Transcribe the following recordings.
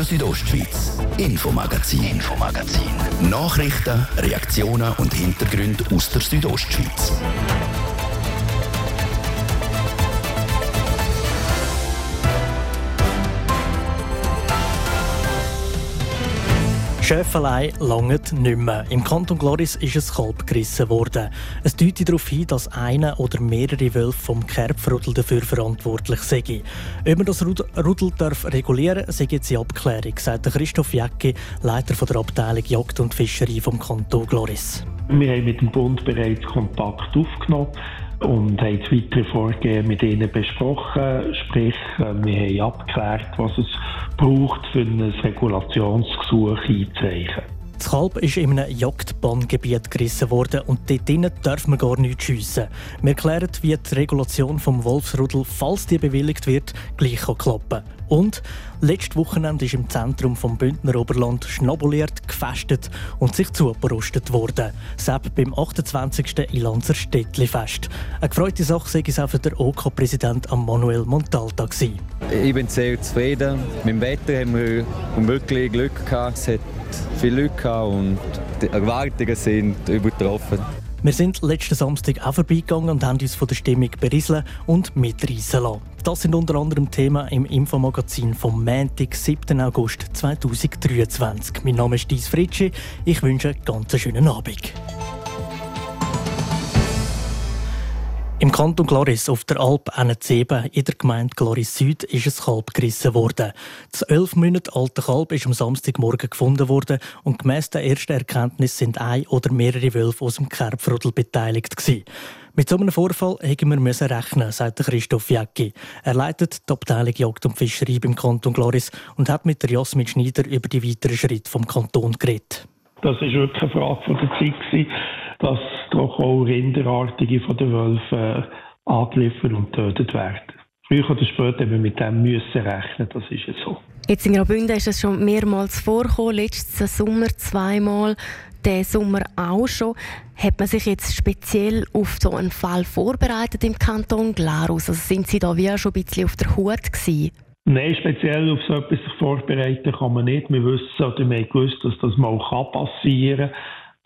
Radio Südostschweiz, Infomagazin. Nachrichten, Reaktionen und Hintergründe aus der Südostschweiz. Schöpfen allein langt nicht mehr. Im Kanton Glarus ist ein Kalb gerissen worden. Es deutet darauf hin, dass eine oder mehrere Wölfe vom Kärpfrudel dafür verantwortlich seien. Ob man das Rudel regulieren darf, sei jetzt in Abklärung, sagt Christoph Jäcki, Leiter der Abteilung Jagd und Fischerei vom Kanton Glarus. Wir haben mit dem Bund bereits Kontakt aufgenommen und haben das weitere Vorgehen mit ihnen besprochen. Sprich, wir haben abgeklärt, was es braucht, für ein Regulationsgesuch einzureichen. Das Kalb ist in einem Jagdbanngebiet gerissen worden und dort drinnen darf man gar nichts schiessen. Wir klären, wie die Regulation vom Wolfsrudel, falls die bewilligt wird, gleich klappen kann. Und letztes Wochenende ist im Zentrum des Bündner Oberland schnabuliert, gefestet und sich zugeprostet worden. Selbst beim 28. Ilanzer Städtlifest. Eine gefreute Sache sei es auch für den OK-Präsidenten Manuel Montalta gewesen. Ich bin sehr zufrieden. Mit dem Wetter haben wir wirklich Glück gehabt. Es hat viele Leute gehabt und die Erwartungen sind übertroffen. Wir sind letzten Samstag auch vorbeigegangen und haben uns von der Stimmung berieseln und mitreissen lassen. Das sind unter anderem Themen im Infomagazin vom Montag, 7. August 2023. Mein Name ist Dias Fritschi. Ich wünsche einen ganz schönen Abend. Im Kanton Glarus auf der Alp ANZEB in der Gemeinde Glarus Süd ist ein Kalb gerissen worden. Das 11 Monate alte Kalb ist am Samstagmorgen gefunden worden und gemäss der ersten Erkenntnis sind ein oder mehrere Wölfe aus dem Kärpfrudel beteiligt gewesen. Mit so einem Vorfall hätten wir müssen rechnen, sagt Christoph Jäcki. Er leitet die Abteilung Jagd und Fischerei beim Kanton Glarus und hat mit der Jasmin Schneider über die weiteren Schritte vom Kanton geredet. Das war wirklich eine Frage von der Zeit gewesen, dass doch auch Rinderartige von den Wölfen angeliefert und getötet werden. Früher oder später müssen wir mit dem rechnen, das ist ja so. Jetzt in Graubünden ist das schon mehrmals vorgekommen, letzten Sommer zweimal, diesen Sommer auch schon. Hat man sich jetzt speziell auf so einen Fall vorbereitet im Kanton Glarus? Also sind Sie da wie auch schon ein bisschen auf der Hut gewesen? Nein, speziell auf so etwas vorbereiten kann man nicht. Wir wissen oder wir haben gewusst, dass das mal passieren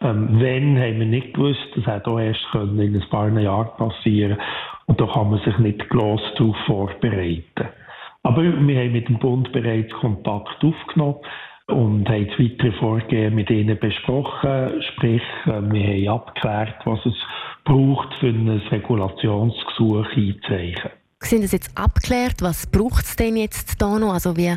kann. Wenn, haben wir nicht gewusst. Das hätte auch erst in ein paar Jahren passieren können. Und da kann man sich nicht gross darauf vorbereiten. Aber wir haben mit dem Bund bereits Kontakt aufgenommen und haben das weitere Vorgehen mit ihnen besprochen. Sprich, wir haben abgeklärt, was es braucht, für ein Regulationsgesuch einzureichen. Sind das jetzt abgeklärt? Was braucht es denn jetzt da noch? Also wie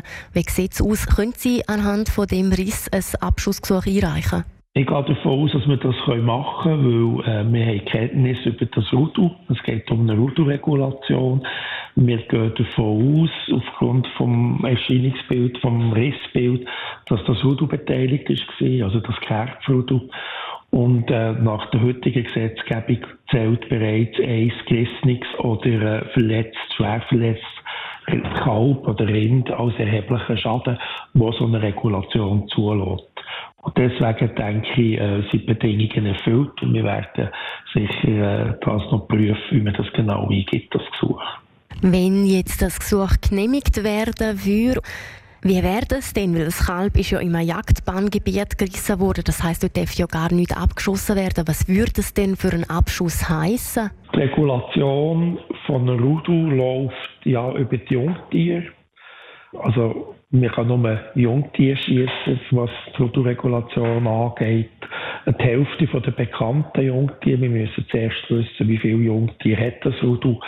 sieht es aus? Können Sie anhand von dem Riss ein Abschussgesuch einreichen? Ich gehe davon aus, dass wir das machen können, weil wir haben Kenntnis über das Rudel. Es geht um eine Rudelregulation. Wir gehen davon aus, aufgrund vom Erscheinungsbild, vom Rissbild, dass das Rudel beteiligt war, also das Kärpfrudel. Und nach der heutigen Gesetzgebung zählt bereits ein gerissenes oder schwer verletztes Kalb oder Rind als erheblichen Schaden, der so eine Regulation zulässt. Und deswegen denke ich, sind die Bedingungen erfüllt und wir werden sicher das noch prüfen, wie man das genau eingibt, das Gesuch. Wenn jetzt das Gesuch genehmigt werden würde, wie wäre das denn? Weil das Kalb ist ja in einem Jagdbanngebiet gerissen worden, das heisst, dort darf ja gar nicht abgeschossen werden. Was würde das denn für einen Abschuss heissen? Die Regulation von einem Rudel läuft ja über die Jungtiere. Also, wir können nur Jungtiere schiessen, was die Rudelregulation angeht. Die Hälfte der bekannten Jungtiere. Wir müssen zuerst wissen, wie viele Jungtiere hat das Rudel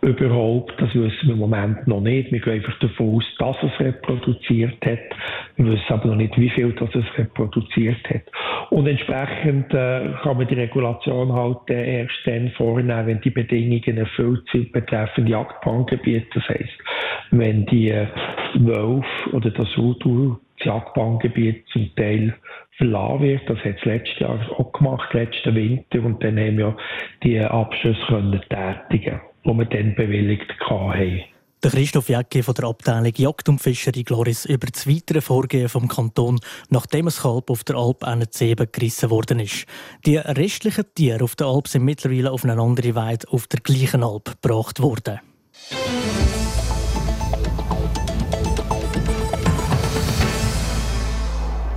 überhaupt. Das wissen wir im Moment noch nicht. Wir gehen einfach davon aus, dass es reproduziert hat. Wir wissen aber noch nicht, wie viel das es reproduziert hat. Und entsprechend kann man die Regulation halt erst dann vornehmen, wenn die Bedingungen erfüllt sind betreffend Jagdbanngebiet. Das heisst, wenn die Wölfe oder das Rudel das Jagdbanngebiet zum Teil verlassen wird. Das hat es letztes Jahr auch gemacht, letzten Winter. Und dann haben wir die Abschüsse können tätigen, die wir dann bewilligt hatten. Der Christoph Jäcki von der Abteilung Jagd und Fischerei Glarus über das weitere Vorgehen vom Kanton, nachdem ein Kalb auf der Alp ANZEB gerissen worden ist. Die restlichen Tiere auf der Alp sind mittlerweile auf eine andere Weide auf der gleichen Alp gebracht worden.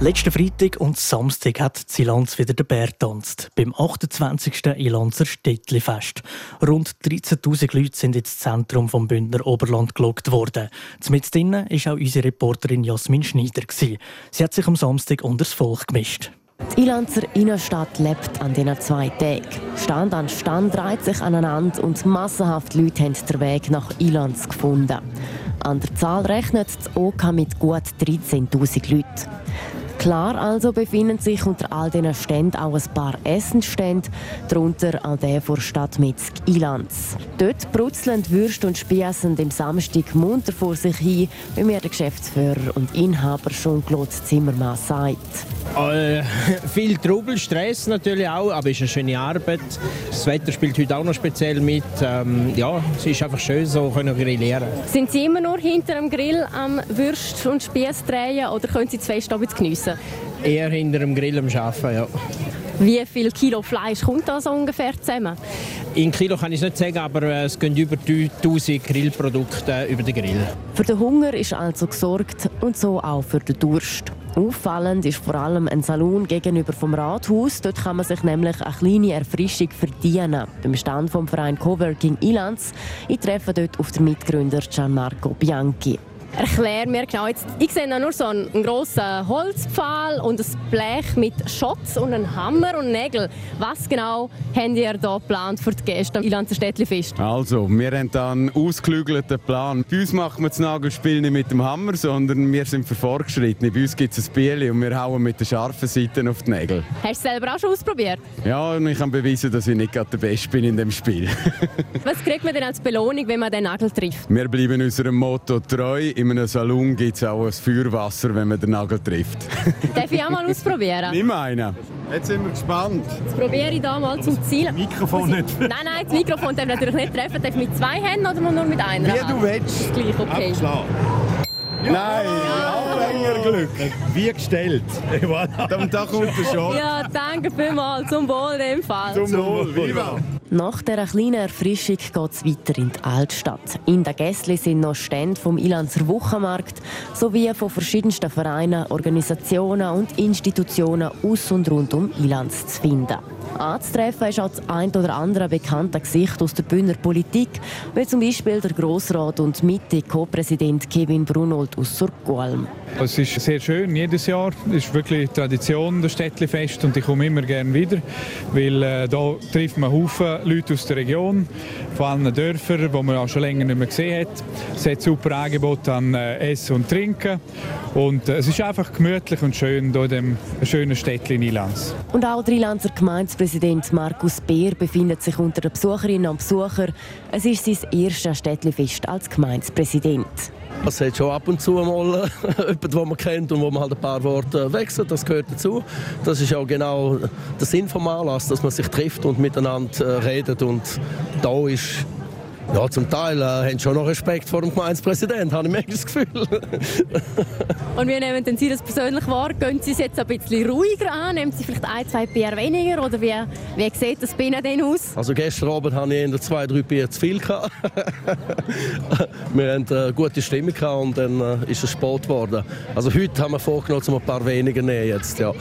Letzten Freitag und Samstag hat die Ilanz wieder den Bär getanzt, beim 28. Ilanzer Städtlifest. Rund 13'000 Leute sind ins Zentrum des Bündner Oberland gelockt worden. Mitten drinnen war auch unsere Reporterin Jasmin Schneider. Sie hat sich am Samstag unter das Volk gemischt. Die Ilanzer Innenstadt lebt an diesen zwei Tagen. Stand an Stand reiht sich aneinander und massenhaft Leute haben den Weg nach Ilanz gefunden. An der Zahl rechnet das OK mit gut 13'000 Leuten. Klar also befinden sich unter all diesen Ständen auch ein paar Essensstände, darunter auch der vor Stadtmitzg Ilanz. Dort brutzeln Würst und spiessen am Samstag munter vor sich hin, wie mir der Geschäftsführer und Inhaber Jean-Claude Zimmermann sagt. Viel Trubel, Stress natürlich auch, aber es ist eine schöne Arbeit. Das Wetter spielt heute auch noch speziell mit. Es ist einfach schön, so können grillieren. Sind Sie immer nur hinter dem Grill am Würst und Spiess drehen oder können Sie zwei Stunden geniessen? Eher hinter dem Grill am Arbeiten, ja. Wie viel Kilo Fleisch kommt da so ungefähr zusammen? In Kilo kann ich es nicht sagen, aber es gehen über 1000 Grillprodukte über den Grill. Für den Hunger ist also gesorgt und so auch für den Durst. Auffallend ist vor allem ein Salon gegenüber vom Rathaus. Dort kann man sich nämlich eine kleine Erfrischung verdienen. Beim Stand vom Verein Coworking Ilanz. Ich treffe dort auf den Mitgründer Gianmarco Bianchi. Erklär mir genau. Ich sehe nur so einen grossen Holzpfahl und ein Blech mit Schotz und einen Hammer und Nägel. Was genau habt ihr da geplant für die Gäste am Ilanzer Städtlifest? Also, wir haben da einen ausgeklügelten Plan. Bei uns machen wir das Nagelspiel nicht mit dem Hammer, sondern wir sind für Fortgeschrittene. Bei uns gibt es ein Spiel und wir hauen mit den scharfen Seiten auf die Nägel. Hast du es selber auch schon ausprobiert? Ja, und ich kann beweisen, dass ich nicht gerade der Beste bin in diesem Spiel. Was kriegt man denn als Belohnung, wenn man den Nagel trifft? Wir bleiben unserem Motto treu. In einem Salon gibt es auch ein Feuerwasser, wenn man den Nagel trifft. Darf ich auch mal ausprobieren? Nimm einen. Jetzt sind wir gespannt. Jetzt probiere ich da mal zum Ziel. Das Mikrofon nicht. Nein, das Mikrofon darf natürlich nicht treffen. Darf ich mit zwei Händen oder nur mit einer? Wie du willst. Gleich, okay. Abschlag. Ja. Nein, Anfängerglück. Wie gestellt. Da kommt der Schock. Ja, danke vielmals. Zum Wohl in dem Fall. Zum Wohl. Viva. Nach dieser kleinen Erfrischung geht es weiter in die Altstadt. In den Gässli sind noch Stände vom Ilanzer Wochenmarkt sowie von verschiedensten Vereinen, Organisationen und Institutionen aus und rund um Ilanz zu finden. Anzutreffen ist auch das ein oder andere bekannte Gesicht aus der Bündner Politik, wie zum Beispiel der Grossrat und Mitte-Co-Präsident Kevin Brunold aus Surcuolm. Es ist sehr schön, jedes Jahr. Es ist wirklich Tradition, das Städtlifest, und ich komme immer gerne wieder, weil da trifft man Haufen Leute aus der Region, von allen Dörfern, die man auch schon länger nicht mehr gesehen hat. Es hat super Angebot an Essen und Trinken und es ist einfach gemütlich und schön hier in diesem schönen Städtlein Ilanz. Und auch der Ilanzer Gemeindepräsident Markus Beer befindet sich unter den Besucherinnen und Besuchern. Es ist sein erstes Städtlifest als Gemeindepräsident. Es hat schon ab und zu mal jemanden, den man kennt und wo man halt ein paar Worte wechselt. Das gehört dazu. Das ist auch genau der Sinn des Anlasses, dass man sich trifft und miteinander redet. Und da ist, ja, zum Teil haben schon noch Respekt vor dem Gemeindepräsidenten, habe ich manchmal das Gefühl. Und wie nehmen denn Sie das persönlich wahr? Gehen Sie es jetzt ein bisschen ruhiger an? Nehmen Sie vielleicht ein, zwei Bier weniger? Oder wie sieht das bei Ihnen denn aus? Also gestern Abend hatte ich eher 2-3 Bier zu viel. Wir hatten eine gute Stimmung und dann ist es spät geworden. Also heute haben wir vorgenommen, um ein paar weniger nehmen jetzt, ja.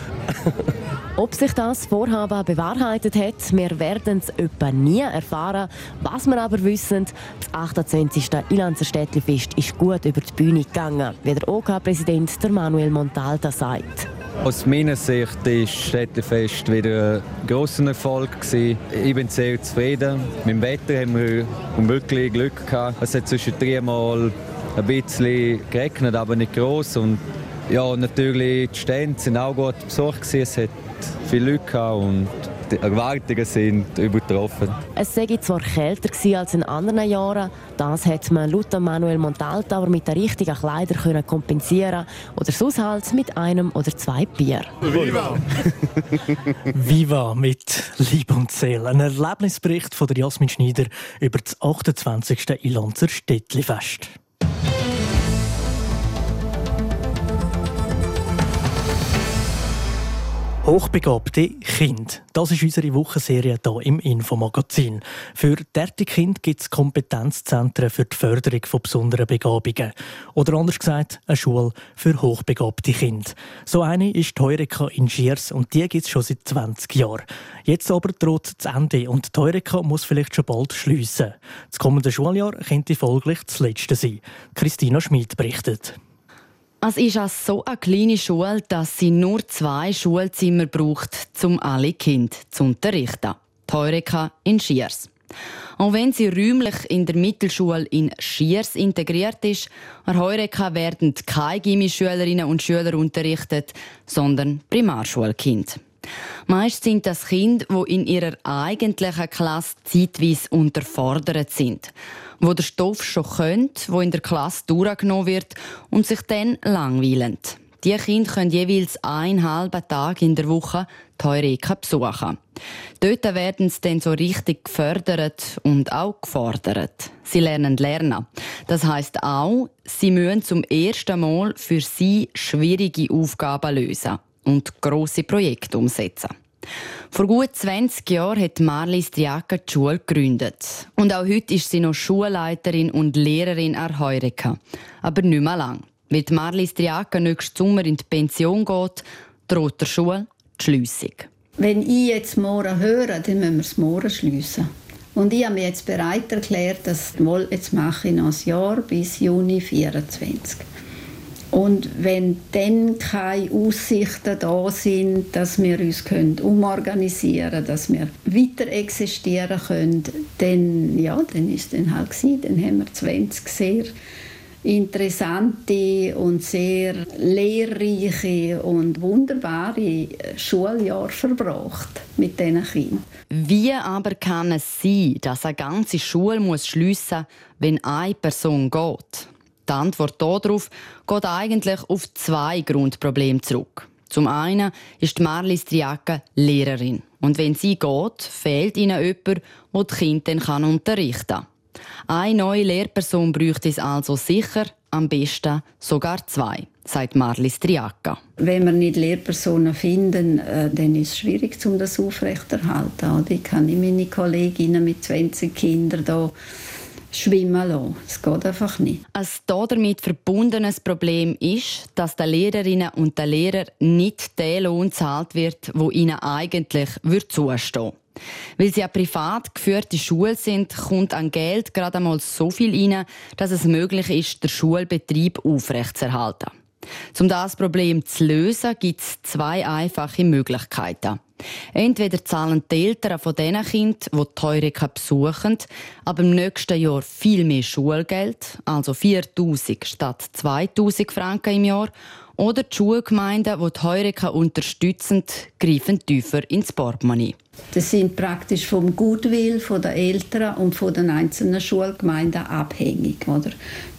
Ob sich das Vorhaben bewahrheitet hat, wir werden es etwa nie erfahren. Was wir aber wissen, das 28. Ilanzer Städtlifest ist gut über die Bühne gegangen, wie der OK-Präsident Manuel Montalta sagt. Aus meiner Sicht war das Städtlifest wieder ein grosser Erfolg. Ich bin sehr zufrieden. Mit dem Wetter haben wir wirklich Glück gehabt. Es hat zwischen dreimal ein bisschen geregnet, aber nicht gross. Und ja, natürlich, die Stände waren auch gut besucht. Es hat viele Leute gehabt und die Erwartungen sind übertroffen. Es sei zwar kälter gewesen als in anderen Jahren, das hat man laut Manuel Montalta aber mit den richtigen Kleidern können kompensieren oder sonst halt mit einem oder zwei Bier. Viva! Viva mit Liebe und Seele. Ein Erlebnisbericht von der Jasmin Schneider über das 28. Ilanzer Städtlifest. Hochbegabte Kinder. Das ist unsere Wochenserie hier im Infomagazin. Für derartige Kinder gibt es Kompetenzzentren für die Förderung von besonderen Begabungen. Oder anders gesagt, eine Schule für hochbegabte Kinder. So eine ist die Heureka in Schiers und die gibt es schon seit 20 Jahren. Jetzt aber droht das Ende und die Heureka muss vielleicht schon bald schliessen. Das kommende Schuljahr könnte folglich das letzte sein. Christina Schmid berichtet. Es ist also so eine kleine Schule, dass sie nur 2 Schulzimmer braucht, um alle Kinder zu unterrichten. Die Heureka in Schiers. Auch wenn sie räumlich in der Mittelschule in Schiers integriert ist, an Heureka werden keine Gymnasiumschülerinnen und Schüler unterrichtet, sondern Primarschulkinder. Meist sind das Kinder, die in ihrer eigentlichen Klasse zeitweise unterfordert sind, wo der Stoff schon könnt, wo in der Klasse durchgenommen wird und sich dann langweilen. Die Kinder können jeweils einen halben Tag in der Woche die Heureka besuchen. Dort werden sie dann so richtig gefördert und auch gefordert. Sie lernen. Das heisst auch, sie müssen zum ersten Mal für sie schwierige Aufgaben lösen und grosse Projekte umsetzen. Vor gut 20 Jahren hat Marlies Triaca die Schule gegründet. Und auch heute ist sie noch Schulleiterin und Lehrerin an Heureka. Aber nicht mehr lang. Weil Marlies Triaca nächsten Sommer in die Pension geht, droht der Schule die Schliessung. Wenn ich jetzt morgen höre, dann müssen wir es morgen schliessen. Und ich habe mich jetzt bereit erklärt, dass jetzt mache ich noch ein Jahr bis Juni 2024. Und wenn dann keine Aussichten da sind, dass wir uns umorganisieren können, dass wir weiter existieren können, dann ist es halt gewesen. Dann haben wir 20 sehr interessante und sehr lehrreiche und wunderbare Schuljahre verbracht mit diesen Kindern. Wie aber kann es sein, dass eine ganze Schule schliessen muss, wenn eine Person geht? Die Antwort darauf geht eigentlich auf 2 Grundprobleme zurück. Zum einen ist Marlies Triaca Lehrerin. Und wenn sie geht, fehlt ihnen jemand, der die Kinder dann unterrichten kann. Eine neue Lehrperson bräuchte es also sicher, am besten sogar 2, sagt Marlies Triaca. Wenn wir nicht Lehrpersonen finden, dann ist es schwierig, um das aufrechterhalten. Ich kann nicht meine Kolleginnen mit 20 Kindern hier schwimmen lassen. Es geht einfach nicht. Ein damit verbundenes Problem ist, dass den Lehrerinnen und den Lehrern nicht der Lohn gezahlt wird, der ihnen eigentlich zustehen würde. Weil sie eine privat geführte Schule sind, kommt an Geld gerade einmal so viel rein, dass es möglich ist, den Schulbetrieb aufrechtzuerhalten. Um das Problem zu lösen, gibt es 2 einfache Möglichkeiten. Entweder zahlen die Eltern von diesen Kindern, die die Heureka besuchen, ab im nächsten Jahr viel mehr Schulgeld, also 4'000 statt 2'000 Franken im Jahr, oder die Schulgemeinden, die die Heureka unterstützen, greifen tiefer ins Portemonnaie. Das sind praktisch vom Goodwill der Eltern und von den einzelnen Schulgemeinden abhängig. Oder?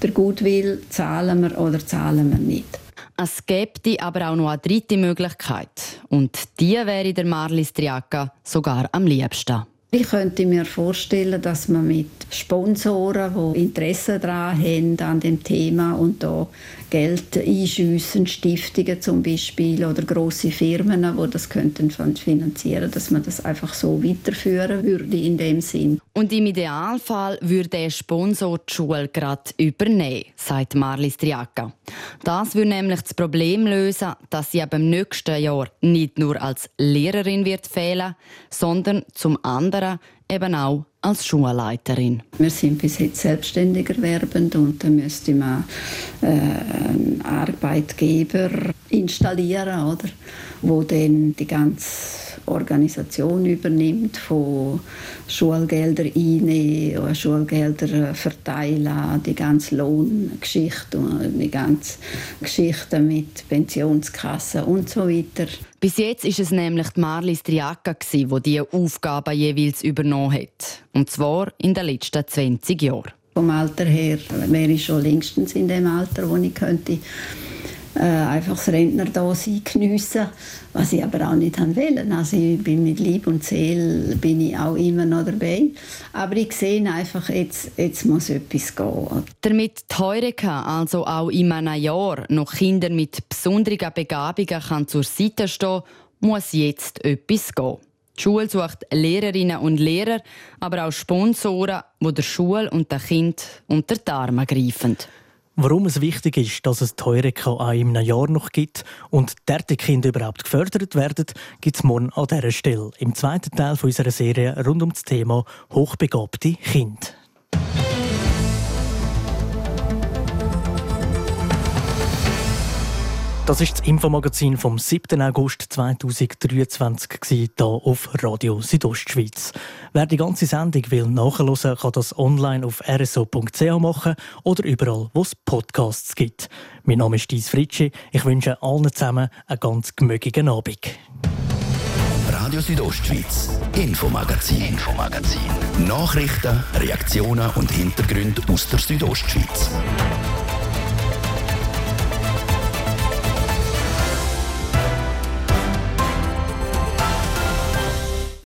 Der Goodwill zahlen wir oder zahlen wir nicht. Es gäbe aber auch noch eine dritte Möglichkeit. Und die wäre der Marlies Triaca sogar am liebsten. Ich könnte mir vorstellen, dass man mit Sponsoren, die Interesse daran haben, an dem Thema und da Geld einschiessen, Stiftungen zum Beispiel oder grosse Firmen, die das finanzieren könnten, dass man das einfach so weiterführen würde in dem Sinn. Und im Idealfall würde der Sponsor die Schule gerade übernehmen, sagt Marlies Triaca. Das würde nämlich das Problem lösen, dass sie ab dem nächsten Jahr nicht nur als Lehrerin wird fehlen, sondern zum anderen eben auch als Schulleiterin. Wir sind bis jetzt selbstständig erwerbend und dann müsste man einen Arbeitgeber installieren, oder? Wo dann die ganze Organisation übernimmt, von Schulgelder einnehmen oder Schulgelder verteilen, die ganze Lohngeschichte und die ganze Geschichte mit Pensionskassen und so weiter. Bis jetzt war es nämlich die Marlies Triaca, die diese Aufgaben jeweils übernommen hat. Und zwar in den letzten 20 Jahren. Vom Alter her wäre ich schon längstens in dem Alter, wo ich könnte einfach das Rentner da sein, geniessen, was ich aber auch nicht wollte. Also ich bin mit Leib und Seele bin ich auch immer noch dabei. Aber ich sehe einfach, jetzt muss etwas gehen. Damit die Heureka also auch in einem Jahr noch Kindern mit besonderen Begabungen kann zur Seite stehen, muss jetzt etwas gehen. Die Schule sucht Lehrerinnen und Lehrer, aber auch Sponsoren, die der Schule und den Kindern unter die Arme greifen. Warum es wichtig ist, dass es die Heureka auch in einem Jahr noch gibt und dort die Kinder überhaupt gefördert werden, gibt es morgen an dieser Stelle im zweiten Teil unserer Serie rund um das Thema hochbegabte Kinder. Das war das Infomagazin vom 7. August 2023 hier auf Radio Südostschweiz. Wer die ganze Sendung nachhören will, kann das online auf rso.ch machen oder überall, wo es Podcasts gibt. Mein Name ist Dias Fritschi. Ich wünsche allen zusammen einen ganz gemütlichen Abend. Radio Südostschweiz, Infomagazin. Nachrichten, Reaktionen und Hintergründe aus der Südostschweiz.